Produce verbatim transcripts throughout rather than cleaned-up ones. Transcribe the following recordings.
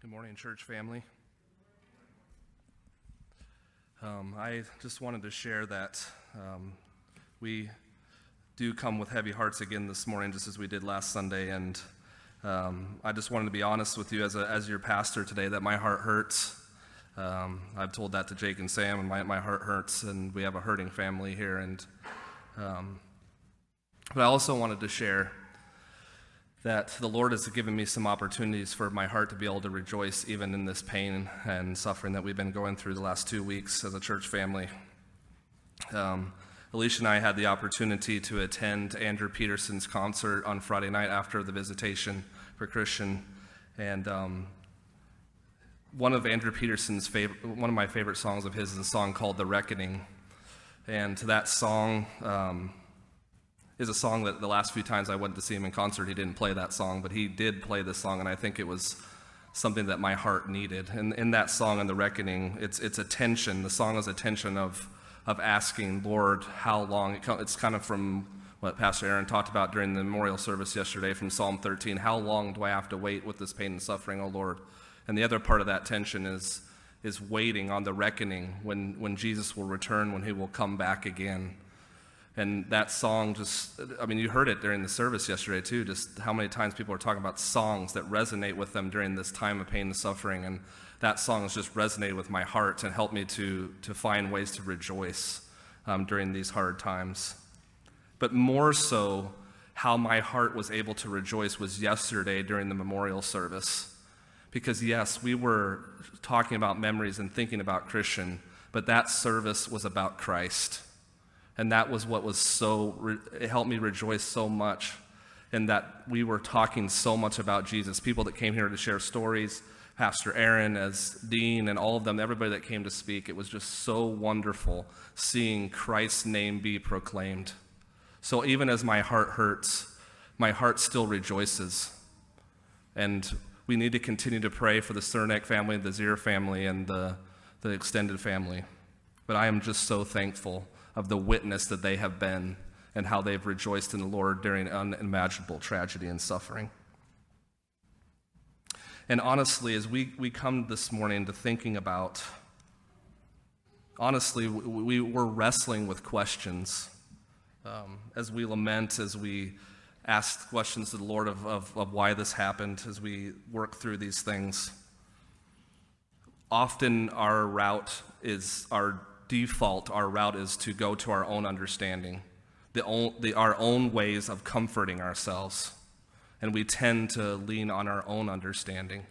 Good morning, church family. Um, I just wanted to share that um, we do come with heavy hearts again this morning, just as we did last Sunday. And um, I just wanted to be honest with you as a, as your pastor today that my heart hurts. Um, I've told that to Jake and Sam, and my, my heart hurts, and we have a hurting family here. And um, but I also wanted to share that the Lord has given me some opportunities for my heart to be able to rejoice even in this pain and suffering that we've been going through the last two weeks as a church family. Um, Alicia and I had the opportunity to attend Andrew Peterson's concert on Friday night after the visitation for Christian, and um, one of Andrew Peterson's favorite, one of my favorite songs of his is a song called The Reckoning, and that song um, is a song that the last few times I went to see him in concert, he didn't play that song, but he did play this song, and I think it was something that my heart needed. And in that song, in The Reckoning, it's it's a tension. The song is a tension of of asking, Lord, how long? It co- it's kind of from what Pastor Aaron talked about during the memorial service yesterday from Psalm thirteen. How long do I have to wait with this pain and suffering, O Lord? And the other part of that tension is is waiting on the reckoning when when Jesus will return, when he will come back again. And that song just, I mean, you heard it during the service yesterday too, just how many times people are talking about songs that resonate with them during this time of pain and suffering. And that song has just resonated with my heart and helped me to to find ways to rejoice um, during these hard times. But more so, how my heart was able to rejoice was yesterday during the memorial service. Because yes, we were talking about memories and thinking about Christian, but that service was about Christ. And that was what was so, it helped me rejoice so much in that we were talking so much about Jesus. People that came here to share stories, Pastor Aaron as dean and all of them, everybody that came to speak, it was just so wonderful seeing Christ's name be proclaimed. So even as my heart hurts, my heart still rejoices. And we need to continue to pray for the Cernak family, the Zier family, and the, the extended family. But I am just so thankful of the witness that they have been and how they've rejoiced in the Lord during unimaginable tragedy and suffering. And honestly, as we, we come this morning to thinking about, honestly, we, we we're wrestling with questions um, as we lament, as we ask questions to the Lord of, of, of why this happened, as we work through these things. Often our route is our default our route is to go to our own understanding, the, own, the our own ways of comforting ourselves, and we tend to lean on our own understanding.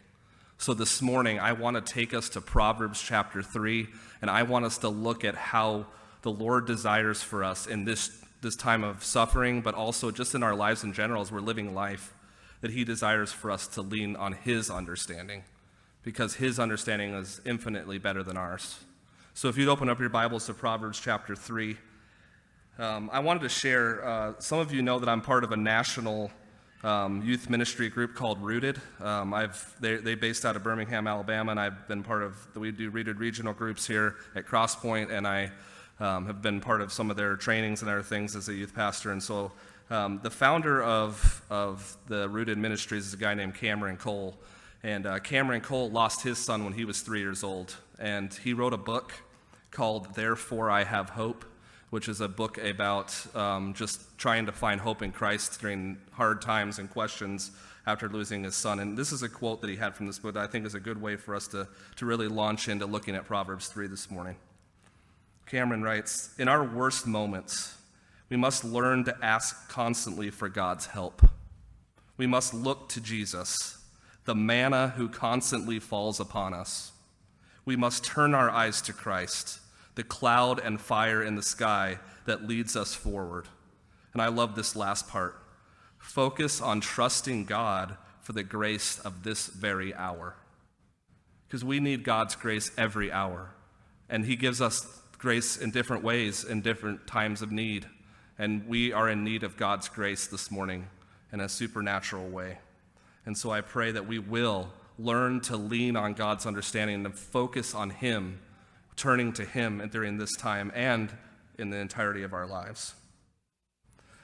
So this morning I want to take us to Proverbs chapter three, and I want us to look at how the Lord desires for us in this this time of suffering, but also just in our lives in general as we're living life, that he desires for us to lean on his understanding, because his understanding is infinitely better than ours. So if you'd open up your Bibles to Proverbs chapter three, um, I wanted to share, uh, some of you know that I'm part of a national um, youth ministry group called Rooted. Um, I've they're, they're based out of Birmingham, Alabama, and I've been part of, we do Rooted regional groups here at Crosspoint, and I um, have been part of some of their trainings and other things as a youth pastor. And so um, the founder of, of the Rooted Ministries is a guy named Cameron Cole, and uh, Cameron Cole lost his son when he was three years old, and he wrote a book called Therefore I Have Hope, which is a book about um, just trying to find hope in Christ during hard times and questions after losing his son. And this is a quote that he had from this book that I think is a good way for us to, to really launch into looking at Proverbs three this morning. Cameron writes, "In our worst moments, we must learn to ask constantly for God's help. We must look to Jesus, the manna who constantly falls upon us. We must turn our eyes to Christ, the cloud and fire in the sky that leads us forward." And I love this last part. Focus on trusting God for the grace of this very hour. Because we need God's grace every hour. And he gives us grace in different ways, in different times of need. And we are in need of God's grace this morning in a supernatural way. And so I pray that we will learn to lean on God's understanding and to focus on him, turning to him during this time and in the entirety of our lives.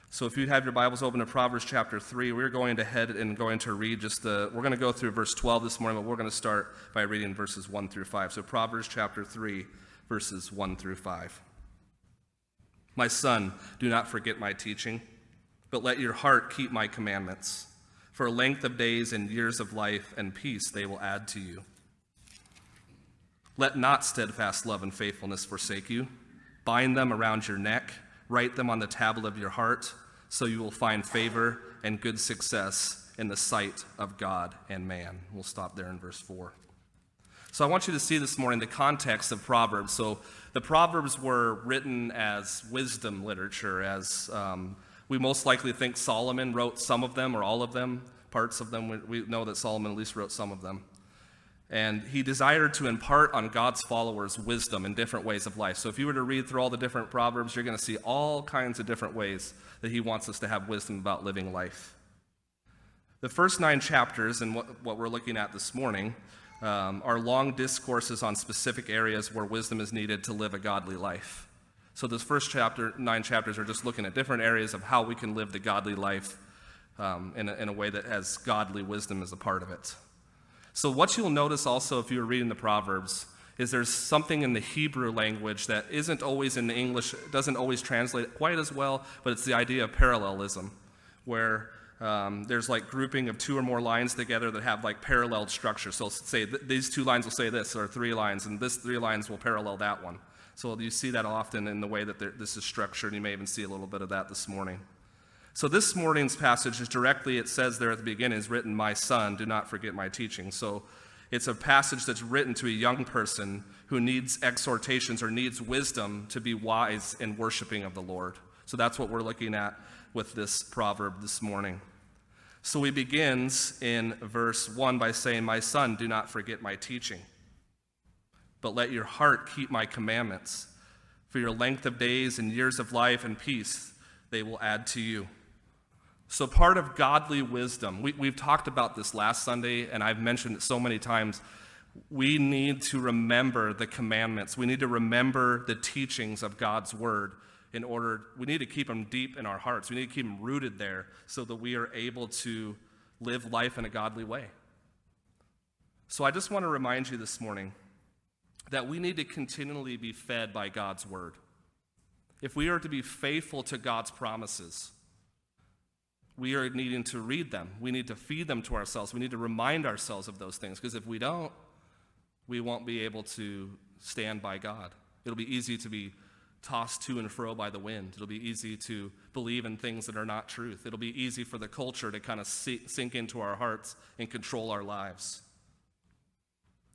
So if you have your Bibles open to Proverbs chapter three, we're going to head and going to read just the, we're going to go through verse twelve this morning, but we're going to start by reading verses one through five. So Proverbs chapter three, verses one through five. My son, do not forget my teaching, but let your heart keep my commandments. For a length of days and years of life and peace they will add to you. Let not steadfast love and faithfulness forsake you. Bind them around your neck, write them on the tablet of your heart, so you will find favor and good success in the sight of God and man. We'll stop there in verse four. So I want you to see this morning the context of Proverbs. So the Proverbs were written as wisdom literature, as um, we most likely think Solomon wrote some of them or all of them, parts of them. We know that Solomon at least wrote some of them. And he desired to impart on God's followers wisdom in different ways of life. So if you were to read through all the different Proverbs, you're going to see all kinds of different ways that he wants us to have wisdom about living life. The first nine chapters, and what, what we're looking at this morning, um, are long discourses on specific areas where wisdom is needed to live a godly life. So this first chapter, nine chapters, are just looking at different areas of how we can live the godly life um, in, a, in a way that has godly wisdom as a part of it. So what you'll notice also if you're reading the Proverbs is there's something in the Hebrew language that isn't always in the English, doesn't always translate quite as well, but it's the idea of parallelism, where um, there's like grouping of two or more lines together that have like paralleled structure. So say th- these two lines will say this, or three lines, and this three lines will parallel that one. So you see that often in the way that this is structured. You may even see a little bit of that this morning. So this morning's passage is directly, it says there at the beginning, is written, my son, do not forget my teaching. So it's a passage that's written to a young person who needs exhortations or needs wisdom to be wise in worshiping of the Lord. So that's what we're looking at with this proverb this morning. So he begins in verse one by saying, my son, do not forget my teaching. But let your heart keep my commandments. For your length of days and years of life and peace, they will add to you. So part of godly wisdom, we, we've talked about this last Sunday, and I've mentioned it so many times, we need to remember the commandments. We need to remember the teachings of God's word in order, we need to keep them deep in our hearts. We need to keep them rooted there so that we are able to live life in a godly way. So I just want to remind you this morning that we need to continually be fed by God's word. If we are to be faithful to God's promises, we are needing to read them. We need to feed them to ourselves. We need to remind ourselves of those things, because if we don't, we won't be able to stand by God. It'll be easy to be tossed to and fro by the wind. It'll be easy to believe in things that are not truth. It'll be easy for the culture to kind of sink into our hearts and control our lives.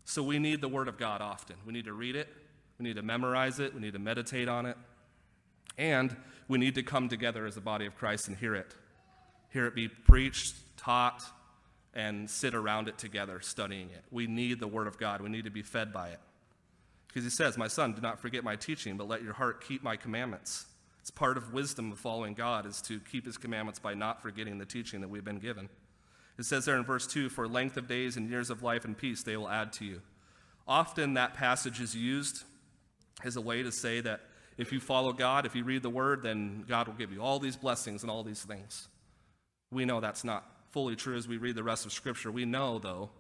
So we need the Word of God often. We need to read it, we need to memorize it, we need to meditate on it, and we need to come together as a body of Christ and hear it. Hear it be preached, taught, and sit around it together studying it. We need the Word of God. We need to be fed by it. Because he says, my son, do not forget my teaching, but let your heart keep my commandments. It's part of wisdom of following God is to keep his commandments by not forgetting the teaching that we've been given. It says there in verse two, for length of days and years of life and peace they will add to you. Often that passage is used as a way to say that if you follow God, if you read the word, then God will give you all these blessings and all these things. We know that's not fully true as we read the rest of Scripture. We know, though,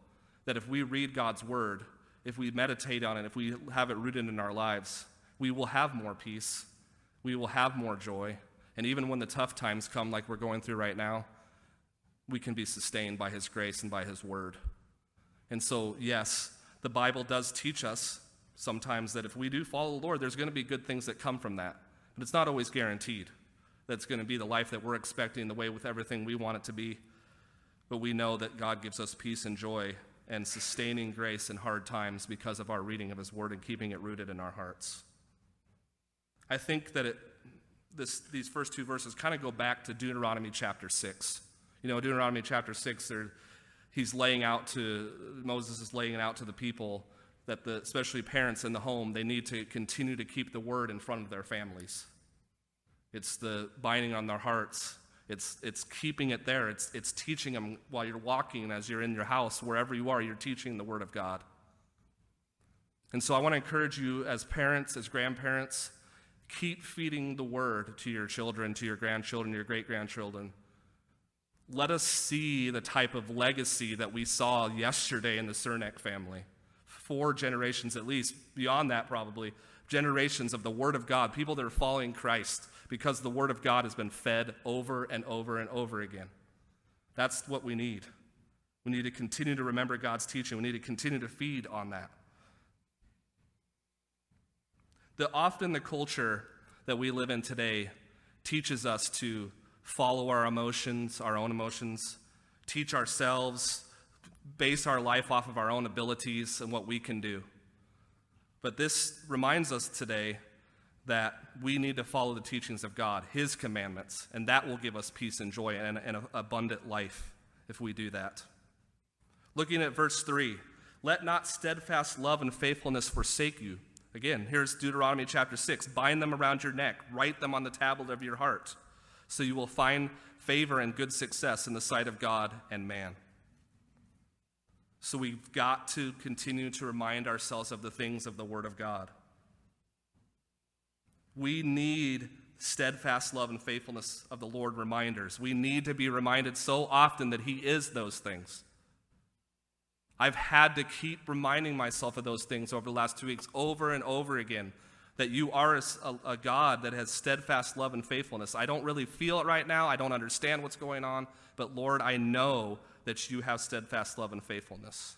that if we read God's word, if we meditate on it, if we have it rooted in our lives, we will have more peace, we will have more joy, and even when the tough times come like we're going through right now, we can be sustained by his grace and by his word. And so, yes, the Bible does teach us sometimes that if we do follow the Lord, there's going to be good things that come from that. But it's not always guaranteed that's going to be the life that we're expecting, the way with everything we want it to be. But we know that God gives us peace and joy and sustaining grace in hard times because of our reading of his word and keeping it rooted in our hearts. I think that it, this, these first two verses kind of go back to Deuteronomy chapter six. You know, Deuteronomy chapter six, there, he's laying out to, Moses is laying out to the people that the, especially parents in the home, they need to continue to keep the word in front of their families. It's the binding on their hearts. It's it's keeping it there. It's it's teaching them while you're walking, as you're in your house, wherever you are, you're teaching the word of God. And so I want to encourage you as parents, as grandparents, Keep feeding the word to your children, to your grandchildren, your great-grandchildren. Let us see the type of legacy that we saw yesterday in the Cernak family. Four generations at least, beyond that probably, generations of the Word of God, people that are following Christ because the Word of God has been fed over and over and over again. That's what we need. We need to continue to remember God's teaching. We need to continue to feed on that. The, often the culture that we live in today teaches us to follow our emotions, our own emotions, teach ourselves, base our life off of our own abilities and what we can do. But this reminds us today that we need to follow the teachings of God, His commandments, and that will give us peace and joy and an abundant life if we do that. Looking at verse three, let not steadfast love and faithfulness forsake you. Again, here's Deuteronomy chapter six. Bind them around your neck. Write them on the tablet of your heart, so you will find favor and good success in the sight of God and man. So we've got to continue to remind ourselves of the things of the Word of God. We need steadfast love and faithfulness of the Lord reminders. We need to be reminded so often that He is those things. I've had to keep reminding myself of those things over the last two weeks, over and over again, that you are a, a God that has steadfast love and faithfulness. I don't really feel it right now. I don't understand what's going on. But Lord, I know that you have steadfast love and faithfulness.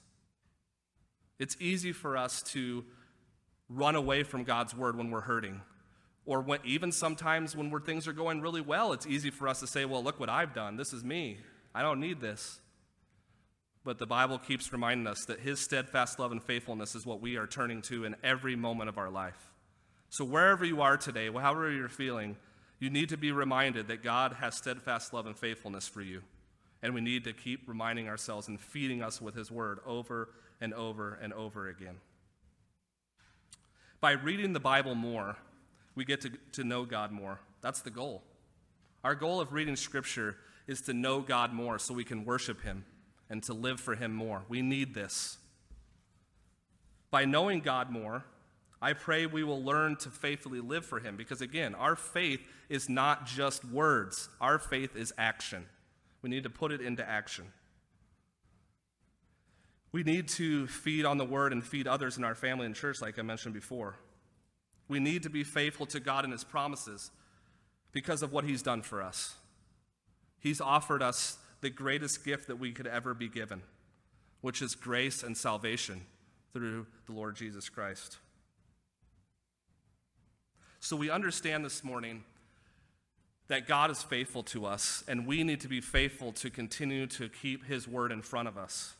It's easy for us to run away from God's word when we're hurting. Or when, even sometimes when we're, things are going really well, it's easy for us to say, well, look what I've done. This is me. I don't need this. But the Bible keeps reminding us that His steadfast love and faithfulness is what we are turning to in every moment of our life. So wherever you are today, however you're feeling, you need to be reminded that God has steadfast love and faithfulness for you. And we need to keep reminding ourselves and feeding us with His word over and over and over again. By reading the Bible more, we get to, to know God more. That's the goal. Our goal of reading Scripture is to know God more so we can worship Him and to live for Him more. We need this. By knowing God more, I pray we will learn to faithfully live for Him, because again, our faith is not just words. Our faith is action. We need to put it into action. We need to feed on the Word and feed others in our family and church, like I mentioned before. We need to be faithful to God and His promises because of what He's done for us. He's offered us the greatest gift that we could ever be given, which is grace and salvation through the Lord Jesus Christ. So we understand this morning that God is faithful to us, and we need to be faithful to continue to keep His word in front of us.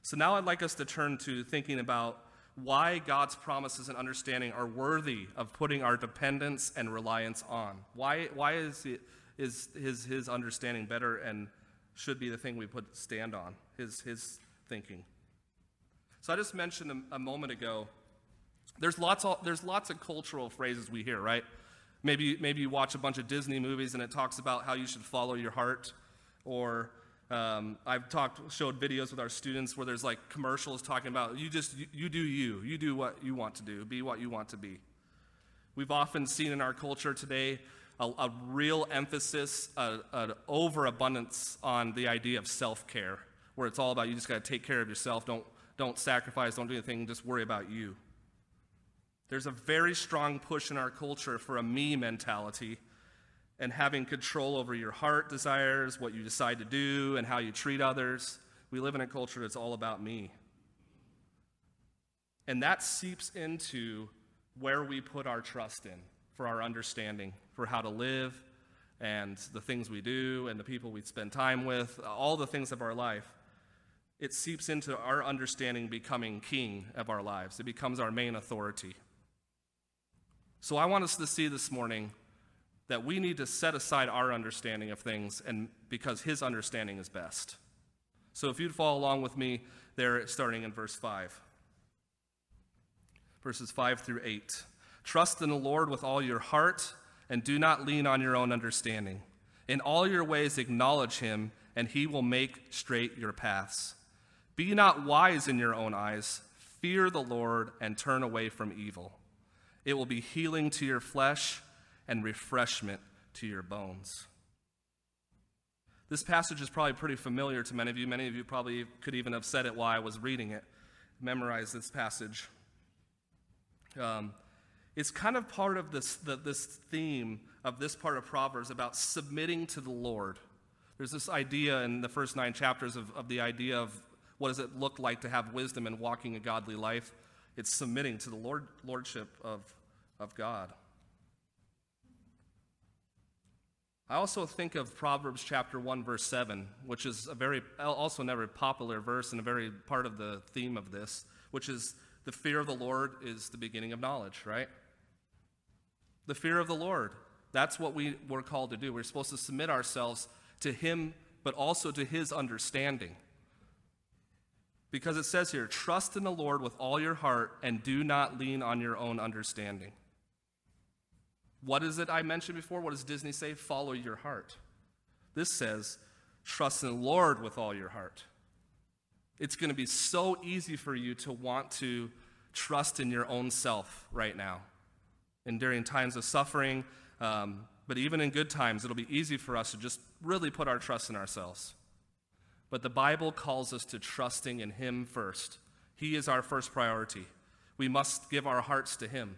So now I'd like us to turn to thinking about why God's promises and understanding are worthy of putting our dependence and reliance on. Why, why is, it, is his, his understanding better and should be the thing we put stand on, his, his thinking? So I just mentioned a, a moment ago, there's lots of, there's lots of cultural phrases we hear, right? Maybe maybe you watch a bunch of Disney movies and it talks about how you should follow your heart. Or um, I've talked, showed videos with our students where there's like commercials talking about you just, you, you do you. You do what you want to do. Be what you want to be. We've often seen in our culture today a, a real emphasis, an overabundance on the idea of self-care, where it's all about you just got to take care of yourself. Don't, don't sacrifice. Don't do anything. Just worry about you. There's a very strong push in our culture for a me mentality and having control over your heart desires, what you decide to do, and how you treat others. We live in a culture that's all about me. And that seeps into where we put our trust in for our understanding, for how to live, and the things we do, and the people we spend time with, all the things of our life. It seeps into our understanding becoming king of our lives. It becomes our main authority. So I want us to see this morning that we need to set aside our understanding of things, and because His understanding is best. So if you'd follow along with me there, starting in verse five. Verses five through eight. Trust in the Lord with all your heart, and do not lean on your own understanding. In all your ways acknowledge Him, and He will make straight your paths. Be not wise in your own eyes. Fear the Lord and turn away from evil. It will be healing to your flesh and refreshment to your bones. This passage is probably pretty familiar to many of you. Many of you probably could even have said it while I was reading it. Memorize this passage. Um, it's kind of part of this, the, this theme of this part of Proverbs about submitting to the Lord. There's this idea in the first nine chapters of, of the idea of what does it look like to have wisdom and walking a godly life. It's submitting to the Lord, lordship of, of God. I also think of Proverbs chapter one, verse seven, which is a very also another popular verse and a very part of the theme of this, which is the fear of the Lord is the beginning of knowledge, right? The fear of the Lord. That's what we were called to do. We're supposed to submit ourselves to him, but also to his understanding. Because it says here, trust in the Lord with all your heart and do not lean on your own understanding. What is it I mentioned before? What does Disney say? Follow your heart. This says, trust in the Lord with all your heart. It's going to be so easy for you to want to trust in your own self right now. And during times of suffering, um, but even in good times, it'll be easy for us to just really put our trust in ourselves. But the Bible calls us to trusting in him first. He is our first priority. We must give our hearts to him.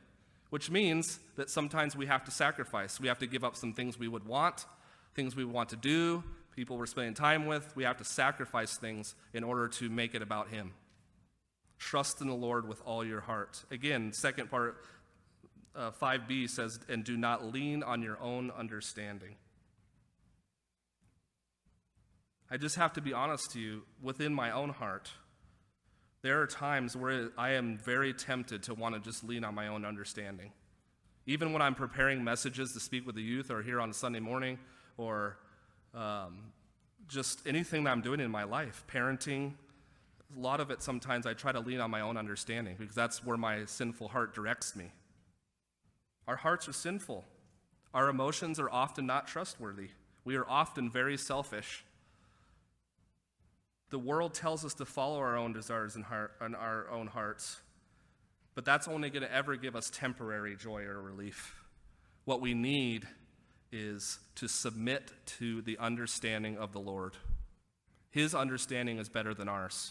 Which means that sometimes we have to sacrifice. We have to give up some things we would want, things we want to do, people we're spending time with. We have to sacrifice things in order to make it about him. Trust in the Lord with all your heart. Again, second part, uh, five b says, and do not lean on your own understanding. I just have to be honest to you, within my own heart, there are times where I am very tempted to want to just lean on my own understanding. Even when I'm preparing messages to speak with the youth or here on Sunday morning or um, just anything that I'm doing in my life, parenting, a lot of it sometimes I try to lean on my own understanding because that's where my sinful heart directs me. Our hearts are sinful. Our emotions are often not trustworthy. We are often very selfish. The world tells us to follow our own desires and heart, and our own hearts, but that's only going to ever give us temporary joy or relief. What we need is to submit to the understanding of the Lord. His understanding is better than ours.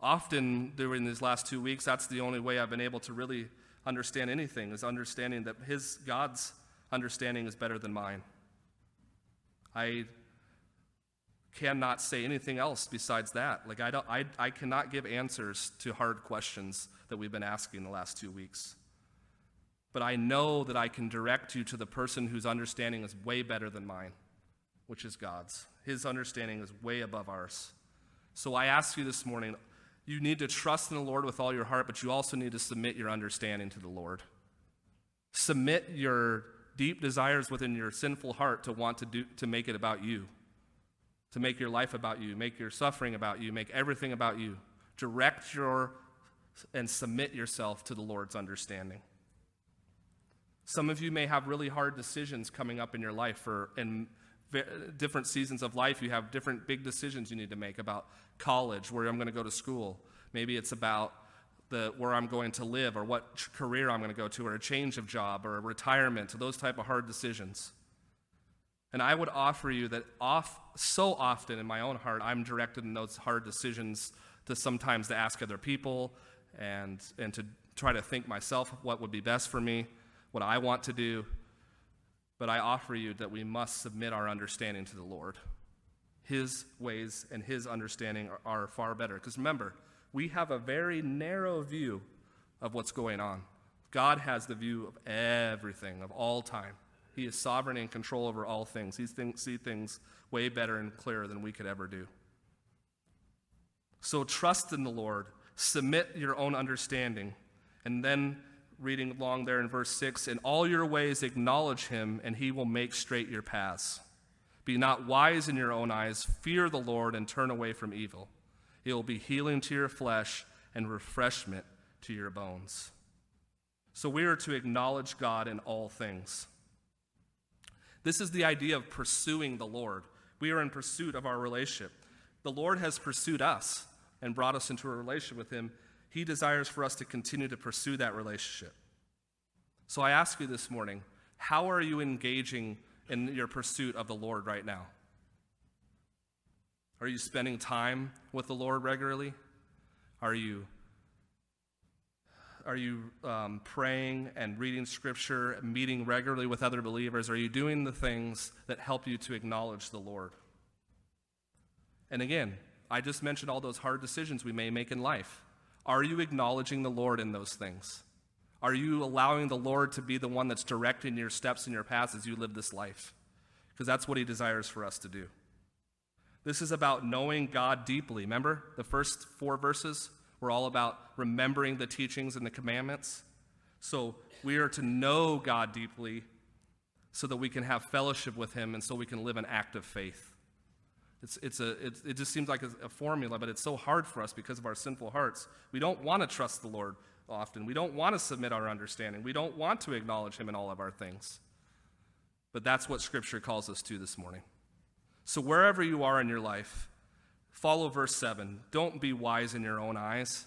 Often during these last two weeks, that's the only way I've been able to really understand anything, is understanding that his God's understanding is better than mine. I cannot say anything else besides that. Like I don't, I, I cannot give answers to hard questions that we've been asking the last two weeks. But I know that I can direct you to the person whose understanding is way better than mine, which is God's. His understanding is way above ours. So I ask you this morning, you need to trust in the Lord with all your heart, but you also need to submit your understanding to the Lord. Submit your deep desires within your sinful heart to want to do, to make it about you. To make your life about you, make your suffering about you, make everything about you. Direct your and submit yourself to the Lord's understanding. Some of you may have really hard decisions coming up in your life, or in different seasons of life, you have different big decisions you need to make about college, where I'm going to go to school. Maybe it's about the where I'm going to live, or what career I'm going to go to, or a change of job, or a retirement, those type of hard decisions. And I would offer you that off, so often in my own heart, I'm directed in those hard decisions to sometimes to ask other people and and to try to think myself what would be best for me, what I want to do. But I offer you that we must submit our understanding to the Lord. His ways and his understanding are, are far better. Because remember, we have a very narrow view of what's going on. God has the view of everything, of all time. He is sovereign and in control over all things. He sees things way better and clearer than we could ever do. So trust in the Lord. Submit your own understanding. And then reading along there in verse six, in all your ways acknowledge him, and he will make straight your paths. Be not wise in your own eyes. Fear the Lord and turn away from evil. It will be healing to your flesh and refreshment to your bones. So we are to acknowledge God in all things. This is the idea of pursuing the Lord. We are in pursuit of our relationship. The Lord has pursued us and brought us into a relationship with him. He desires for us to continue to pursue that relationship. So I ask you this morning, how are you engaging in your pursuit of the Lord right now? Are you spending time with the Lord regularly? Are you Are you um, praying and reading scripture, meeting regularly with other believers? Are you doing the things that help you to acknowledge the Lord? And again, I just mentioned all those hard decisions we may make in life. Are you acknowledging the Lord in those things? Are you allowing the Lord to be the one that's directing your steps and your paths as you live this life? Because that's what he desires for us to do. This is about knowing God deeply. Remember the first four verses? We're all about remembering the teachings and the commandments. So we are to know God deeply so that we can have fellowship with him and so we can live an act of faith. It's, it's a, it, it just seems like a, a formula, but it's so hard for us because of our sinful hearts. We don't want to trust the Lord often. We don't want to submit our understanding. We don't want to acknowledge him in all of our things. But that's what Scripture calls us to this morning. So wherever you are in your life, follow verse seven. Don't be wise in your own eyes.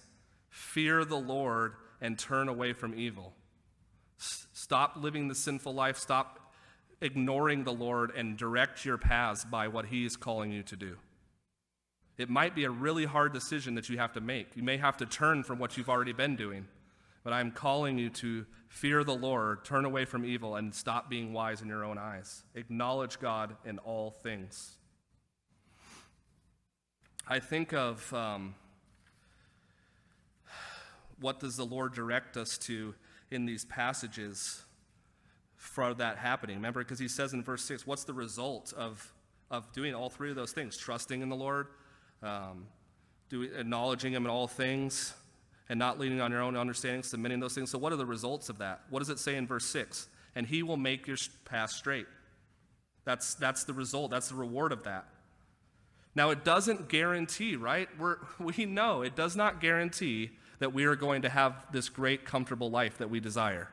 Fear the Lord and turn away from evil. S- stop living the sinful life. Stop ignoring the Lord and direct your paths by what he is calling you to do. It might be a really hard decision that you have to make. You may have to turn from what you've already been doing. But I'm calling you to fear the Lord, turn away from evil, and stop being wise in your own eyes. Acknowledge God in all things. I think of um, what does the Lord direct us to in these passages for that happening. Remember, because he says in verse six, what's the result of, of doing all three of those things? Trusting in the Lord, um, do, acknowledging him in all things, and not leaning on your own understanding, submitting those things. So what are the results of that? What does it say in verse six? And he will make your path straight. That's, that's the result. That's the reward of that. Now, it doesn't guarantee, right? We're, we know it does not guarantee that we are going to have this great, comfortable life that we desire,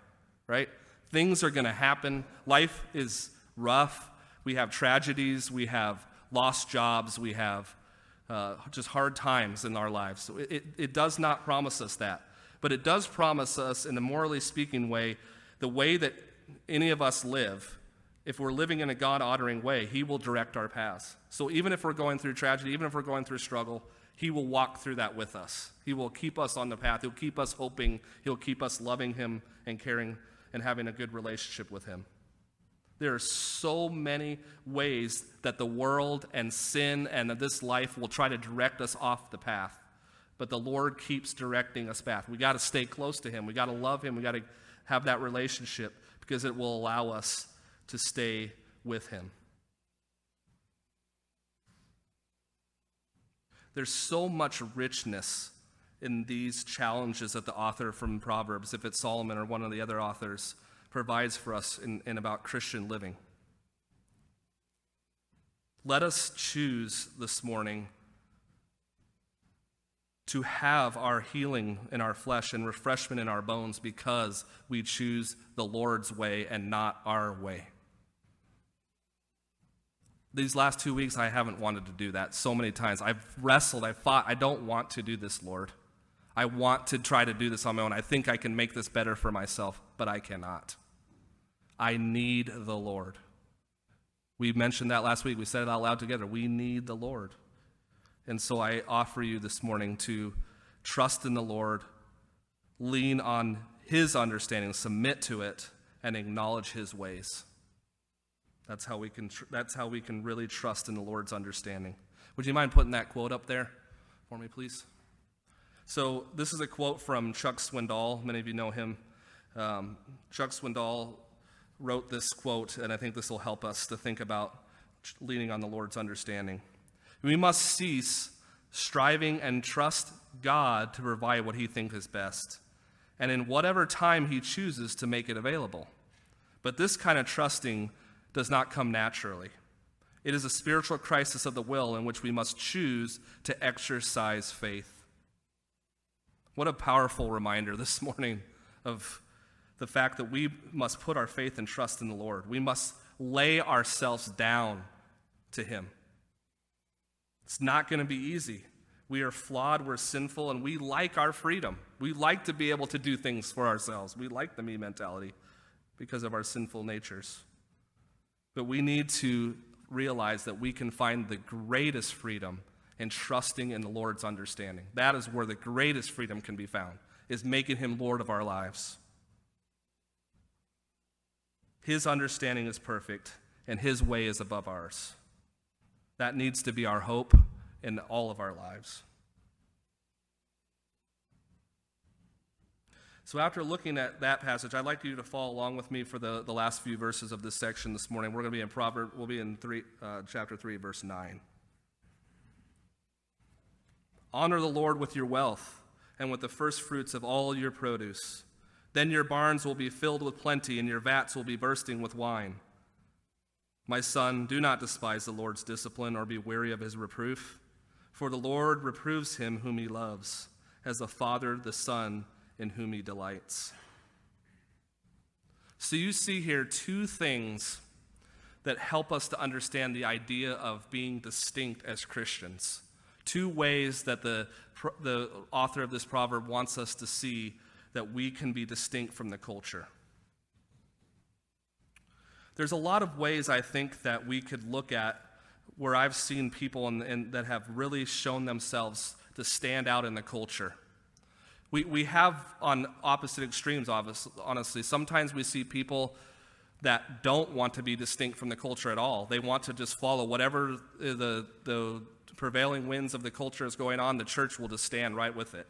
right? Things are going to happen. Life is rough. We have tragedies. We have lost jobs. We have uh, just hard times in our lives. So it, it, it does not promise us that. But it does promise us, in a morally speaking way, the way that any of us live. If we're living in a God-honoring way, he will direct our paths. So even if we're going through tragedy, even if we're going through struggle, he will walk through that with us. He will keep us on the path. He'll keep us hoping. He'll keep us loving him and caring and having a good relationship with him. There are so many ways that the world and sin and this life will try to direct us off the path. But the Lord keeps directing us back. We got to stay close to him. We got to love him. We got to have that relationship because it will allow us to stay with him. There's so much richness in these challenges that the author from Proverbs, if it's Solomon or one of the other authors, provides for us in, in about Christian living. Let us choose this morning to have our healing in our flesh and refreshment in our bones because we choose the Lord's way and not our way. These last two weeks, I haven't wanted to do that so many times. I've wrestled, I've fought. I don't want to do this, Lord. I want to try to do this on my own. I think I can make this better for myself, but I cannot. I need the Lord. We mentioned that last week. We said it out loud together. We need the Lord. And so I offer you this morning to trust in the Lord, lean on his understanding, submit to it, and acknowledge his ways. That's how we can tr- that's how we can really trust in the Lord's understanding. Would you mind putting that quote up there for me, please? So this is a quote from Chuck Swindoll. Many of you know him. Um, Chuck Swindoll wrote this quote, and I think this will help us to think about leaning on the Lord's understanding. We must cease striving and trust God to provide what he thinks is best, and in whatever time he chooses to make it available. But this kind of trusting does not come naturally. It is a spiritual crisis of the will in which we must choose to exercise faith. What a powerful reminder this morning of the fact that we must put our faith and trust in the Lord. We must lay ourselves down to him. It's not going to be easy. We are flawed, we're sinful, and we like our freedom. We like to be able to do things for ourselves. We like the me mentality because of our sinful natures. But we need to realize that we can find the greatest freedom in trusting in the Lord's understanding. That is where the greatest freedom can be found, is making him Lord of our lives. His understanding is perfect, and his way is above ours. That needs to be our hope in all of our lives. So after looking at that passage, I'd like you to follow along with me for the, the last few verses of this section this morning. We're going to be in Proverbs, we'll be in three, uh, chapter three, verse nine. Honor the Lord with your wealth and with the first fruits of all your produce. Then your barns will be filled with plenty and your vats will be bursting with wine. My son, do not despise the Lord's discipline or be weary of his reproof, for the Lord reproves him whom he loves, as the father the son in whom he delights. So you see here two things that help us to understand the idea of being distinct as Christians. Two ways that the, the author of this proverb wants us to see that we can be distinct from the culture. There's a lot of ways I think that we could look at where I've seen people in, in, that have really shown themselves to stand out in the culture. We we have on opposite extremes, honestly. Sometimes we see people that don't want to be distinct from the culture at all. They want to just follow whatever the the prevailing winds of the culture is going on, the church will just stand right with it.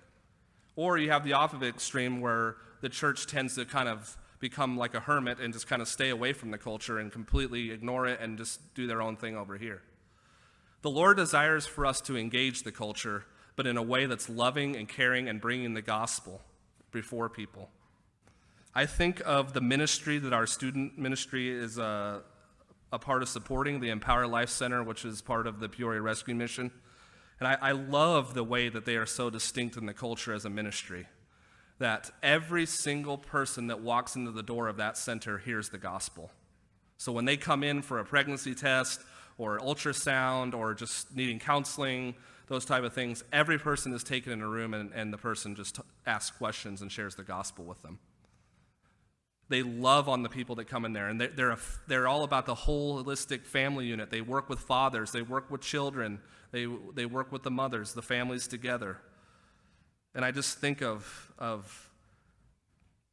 Or you have the opposite extreme where the church tends to kind of become like a hermit and just kind of stay away from the culture and completely ignore it and just do their own thing over here. The Lord desires for us to engage the culture, but in a way that's loving and caring and bringing the gospel before people. I think of the ministry that our student ministry is a, a part of supporting, the Empower Life Center, which is part of the Peoria Rescue Mission. And I, I love the way that they are so distinct in the culture as a ministry, that every single person that walks into the door of that center hears the gospel. So when they come in for a pregnancy test or ultrasound or just needing counseling, those type of things, every person is taken in a room and, and the person just t- asks questions and shares the gospel with them. They love on the people that come in there, and they're, they're, a, they're all about the holistic family unit. They work with fathers, they work with children, they they work with the mothers, the families together. And I just think of, of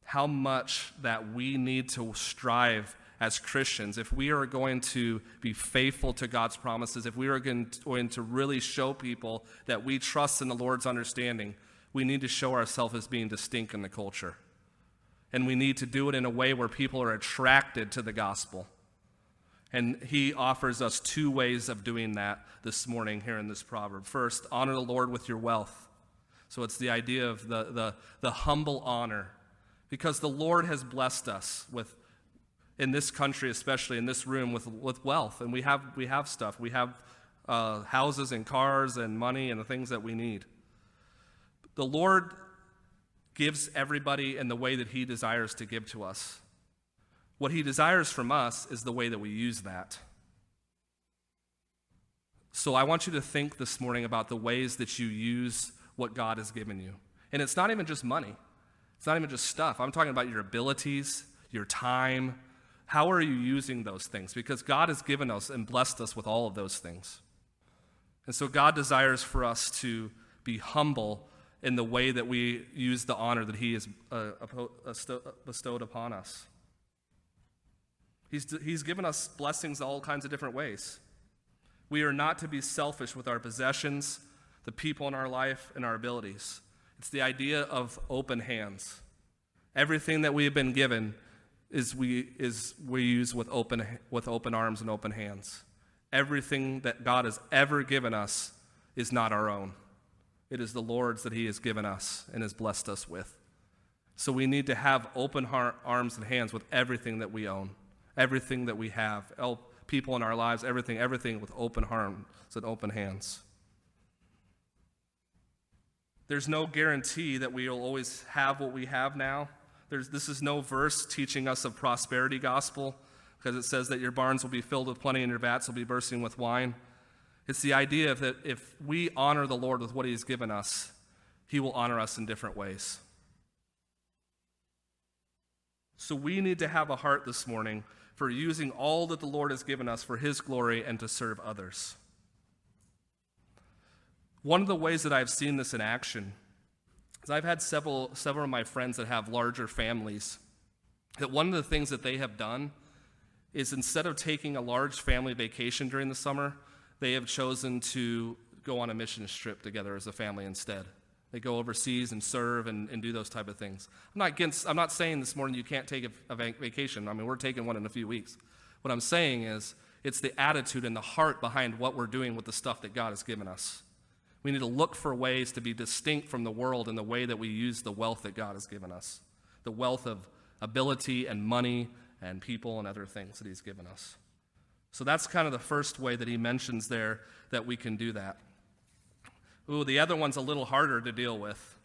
how much that we need to strive as Christians. If we are going to be faithful to God's promises, if we are going to really show people that we trust in the Lord's understanding, we need to show ourselves as being distinct in the culture. And we need to do it in a way where people are attracted to the gospel. And he offers us two ways of doing that this morning here in this proverb. First, honor the Lord with your wealth. So it's the idea of the, the, the humble honor, because the Lord has blessed us with, in this country especially, in this room, with with wealth, and we have we have stuff. We have uh, houses and cars and money and the things that we need. The Lord gives everybody in the way that he desires to give to us. What he desires from us is the way that we use that. So I want you to think this morning about the ways that you use what God has given you. And it's not even just money. It's not even just stuff. I'm talking about your abilities, your time. How are you using those things? Because God has given us and blessed us with all of those things. And so God desires for us to be humble in the way that we use the honor that he has uh, bestowed upon us. He's, he's given us blessings in all kinds of different ways. We are not to be selfish with our possessions, the people in our life, and our abilities. It's the idea of open hands. Everything that we have been given is we is we use with open with open arms and open hands. Everything that God has ever given us is not our own. It is the Lord's that he has given us and has blessed us with. So we need to have open heart, arms and hands with everything that we own, everything that we have, people in our lives, everything, everything with open arms and open hands. There's no guarantee that we will always have what we have now. There's, this is no verse teaching us of prosperity gospel, because it says that your barns will be filled with plenty and your vats will be bursting with wine. It's the idea that if we honor the Lord with what He has given us, He will honor us in different ways. So we need to have a heart this morning for using all that the Lord has given us for His glory and to serve others. One of the ways that I've seen this in action is I've had several, several of my friends that have larger families, that one of the things that they have done is instead of taking a large family vacation during the summer, they have chosen to go on a missions trip together as a family instead. They go overseas and serve and, and do those type of things. I'm not against, I'm not saying this morning you can't take a, a vacation. I mean, we're taking one in a few weeks. What I'm saying is it's the attitude and the heart behind what we're doing with the stuff that God has given us. We need to look for ways to be distinct from the world in the way that we use the wealth that God has given us, the wealth of ability and money and people and other things that He's given us. So that's kind of the first way that he mentions there that we can do that. Ooh, the other one's a little harder to deal with.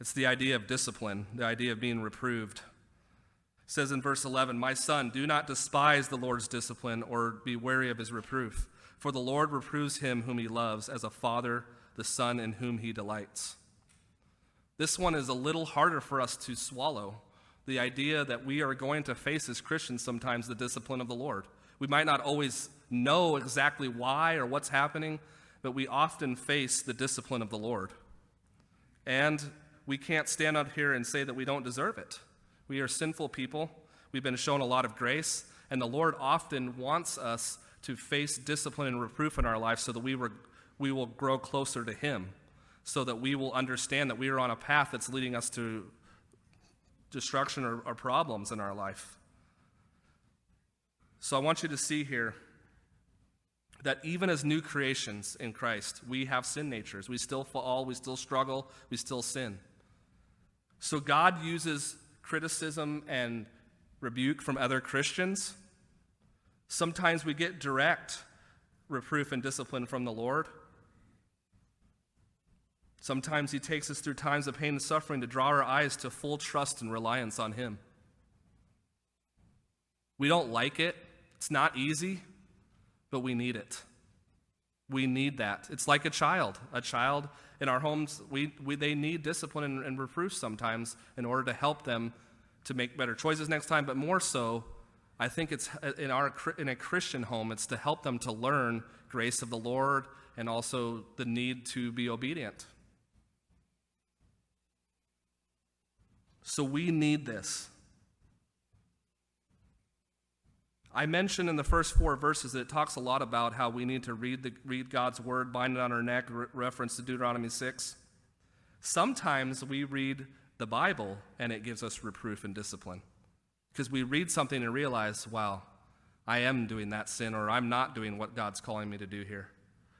It's the idea of discipline, the idea of being reproved. It says in verse eleven, "My son, do not despise the Lord's discipline or be wary of his reproof, for the Lord reproves him whom he loves as a father, the son in whom he delights." This one is a little harder for us to swallow, the idea that we are going to face as Christians sometimes the discipline of the Lord. We might not always know exactly why or what's happening, but we often face the discipline of the Lord. And we can't stand out here and say that we don't deserve it. We are sinful people. We've been shown a lot of grace, and the Lord often wants us to face discipline and reproof in our life so that we were, we will grow closer to Him, so that we will understand that we are on a path that's leading us to destruction or, or problems in our life. So I want you to see here that even as new creations in Christ, we have sin natures. We still fall, we still struggle, we still sin. So God uses criticism and rebuke from other Christians. Sometimes we get direct reproof and discipline from the Lord. Sometimes He takes us through times of pain and suffering to draw our eyes to full trust and reliance on Him. We don't like it. It's not easy, but we need it. We need that. It's like a child. A child in our homes, we, we they need discipline and, and reproof sometimes in order to help them to make better choices next time. But more so, I think it's in our in a Christian home, it's to help them to learn grace of the Lord and also the need to be obedient. So we need this. I mentioned in the first four verses that it talks a lot about how we need to read the, read God's word, bind it on our neck, re- reference to Deuteronomy six. Sometimes we read the Bible and it gives us reproof and discipline because we read something and realize, wow, I am doing that sin, or I'm not doing what God's calling me to do here.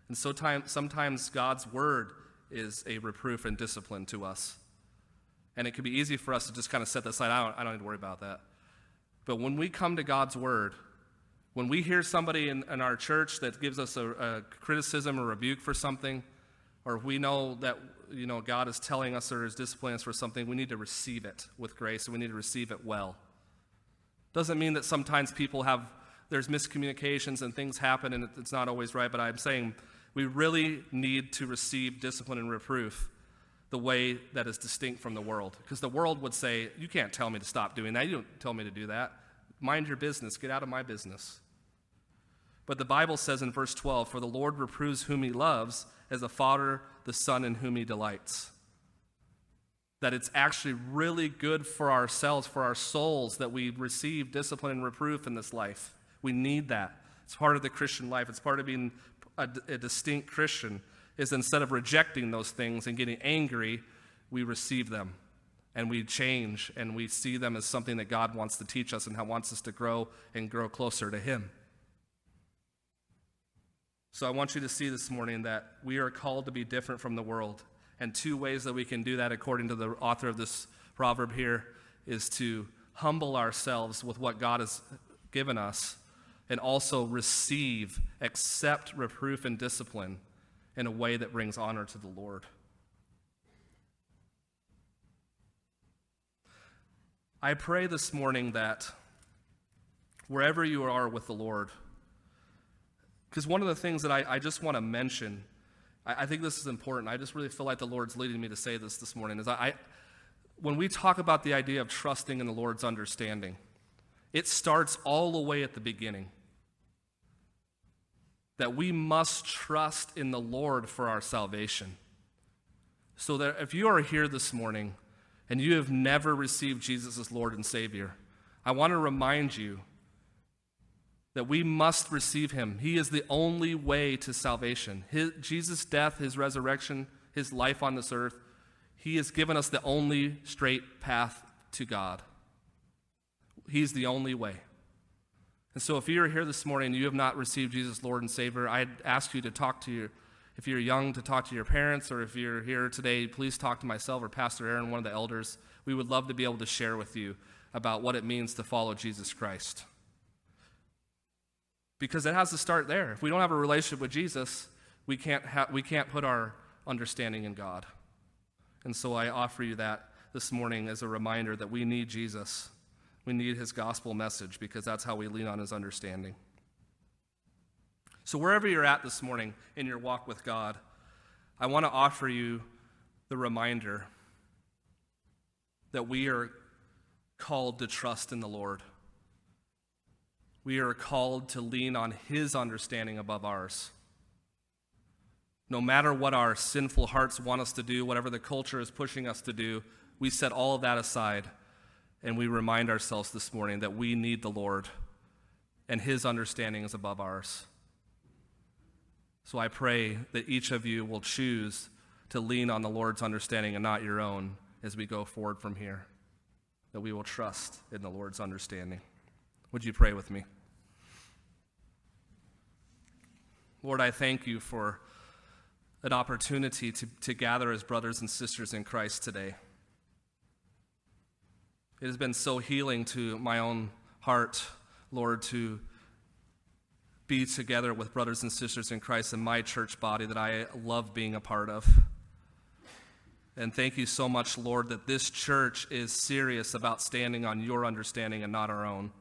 And so time, sometimes God's word is a reproof and discipline to us. And it could be easy for us to just kind of set that aside. I don't, I don't need to worry about that. But when we come to God's word, when we hear somebody in, in our church that gives us a, a criticism or rebuke for something, or we know that, you know, God is telling us or is disciplining us for something, we need to receive it with grace, and we need to receive it well. Doesn't mean that sometimes people have, there's miscommunications and things happen and it's not always right, but I'm saying we really need to receive discipline and reproof the way that is distinct from the world. Because the world would say, you can't tell me to stop doing that. You don't tell me to do that. Mind your business. Get out of my business. But the Bible says in verse twelve, "For the Lord reproves whom He loves as a father, the son in whom He delights." That it's actually really good for ourselves, for our souls, that we receive discipline and reproof in this life. We need that. It's part of the Christian life. It's part of being a, a distinct Christian. Is instead of rejecting those things and getting angry, we receive them and we change and we see them as something that God wants to teach us and how wants us to grow and grow closer to Him. So I want you to see this morning that we are called to be different from the world. And two ways that we can do that, according to the author of this proverb here, is to humble ourselves with what God has given us and also receive, accept reproof and discipline in a way that brings honor to the Lord. I pray this morning that wherever you are with the Lord, Because one of the things that I, I just want to mention, I, I think this is important. I just really feel like the Lord's leading me to say this this morning, is I, I when we talk about the idea of trusting in the Lord's understanding, it starts all the way at the beginning. That we must trust in the Lord for our salvation. So that if you are here this morning and you have never received Jesus as Lord and Savior, I want to remind you that we must receive him. He is the only way to salvation. His, Jesus' death, his resurrection, his life on this earth, he has given us the only straight path to God. He's the only way. And so if you're here this morning and you have not received Jesus, Lord and Savior, I'd ask you to talk to your, if you're young, to talk to your parents, or if you're here today, please talk to myself or Pastor Aaron, one of the elders. We would love to be able to share with you about what it means to follow Jesus Christ. Because it has to start there. If we don't have a relationship with Jesus, we can't ha- we can't put our understanding in God. And so I offer you that this morning as a reminder that we need Jesus. We need his gospel message, because that's how we lean on his understanding. So wherever you're at this morning in your walk with God, I want to offer you the reminder that we are called to trust in the Lord. We are called to lean on his understanding above ours. No matter what our sinful hearts want us to do, whatever the culture is pushing us to do, we set all of that aside and we remind ourselves this morning that we need the Lord and his understanding is above ours. So I pray that each of you will choose to lean on the Lord's understanding and not your own as we go forward from here, that we will trust in the Lord's understanding. Would you pray with me? Lord, I thank you for an opportunity to, to gather as brothers and sisters in Christ today. It has been so healing to my own heart, Lord, to be together with brothers and sisters in Christ in my church body that I love being a part of. And thank you so much, Lord, that this church is serious about standing on your understanding and not our own.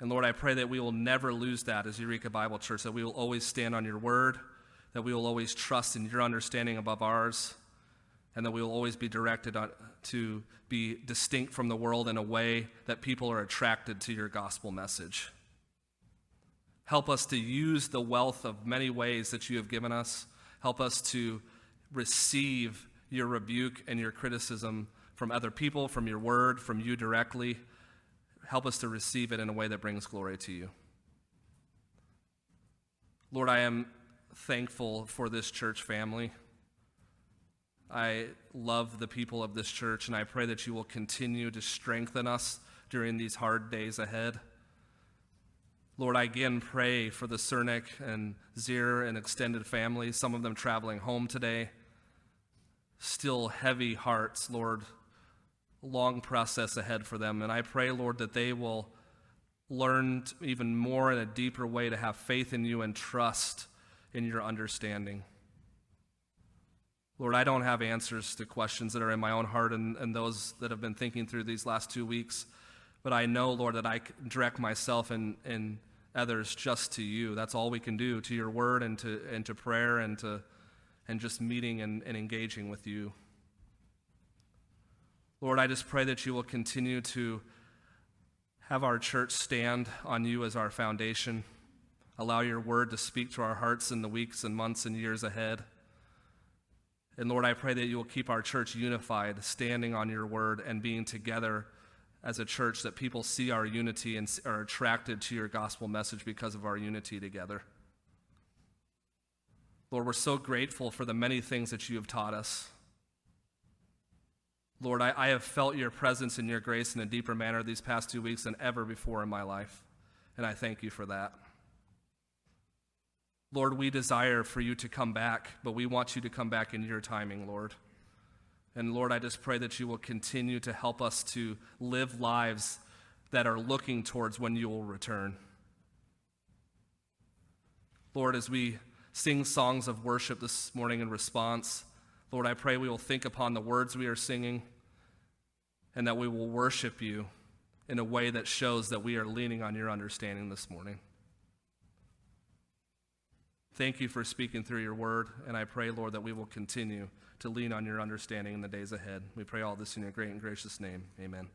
And Lord, I pray that we will never lose that as Eureka Bible Church, that we will always stand on your word, that we will always trust in your understanding above ours, and that we will always be directed on, to be distinct from the world in a way that people are attracted to your gospel message. Help us to use the wealth of many ways that you have given us. Help us to receive your rebuke and your criticism from other people, from your word, from you directly. Help us to receive it in a way that brings glory to you. Lord, I am thankful for this church family. I love the people of this church, and I pray that you will continue to strengthen us during these hard days ahead. Lord, I again pray for the Cernak and Zier and extended family, some of them traveling home today. Still heavy hearts, Lord. Long process ahead for them, and I pray, Lord, that they will learn even more in a deeper way to have faith in you and trust in your understanding. Lord, I don't have answers to questions that are in my own heart and, and those that have been thinking through these last two weeks, but I know, Lord, that I direct myself and, and others just to you. That's all we can do, to your word and to and to prayer and to and just meeting and, and engaging with you. Lord, I just pray that you will continue to have our church stand on you as our foundation. Allow your word to speak to our hearts in the weeks and months and years ahead. And Lord, I pray that you will keep our church unified, standing on your word and being together as a church, that people see our unity and are attracted to your gospel message because of our unity together. Lord, we're so grateful for the many things that you have taught us. Lord, I, I have felt your presence and your grace in a deeper manner these past two weeks than ever before in my life, and I thank you for that. Lord, we desire for you to come back, but we want you to come back in your timing, Lord. And Lord, I just pray that you will continue to help us to live lives that are looking towards when you will return. Lord, as we sing songs of worship this morning in response, Lord, I pray we will think upon the words we are singing and that we will worship you in a way that shows that we are leaning on your understanding this morning. Thank you for speaking through your word, and I pray, Lord, that we will continue to lean on your understanding in the days ahead. We pray all this in your great and gracious name. Amen.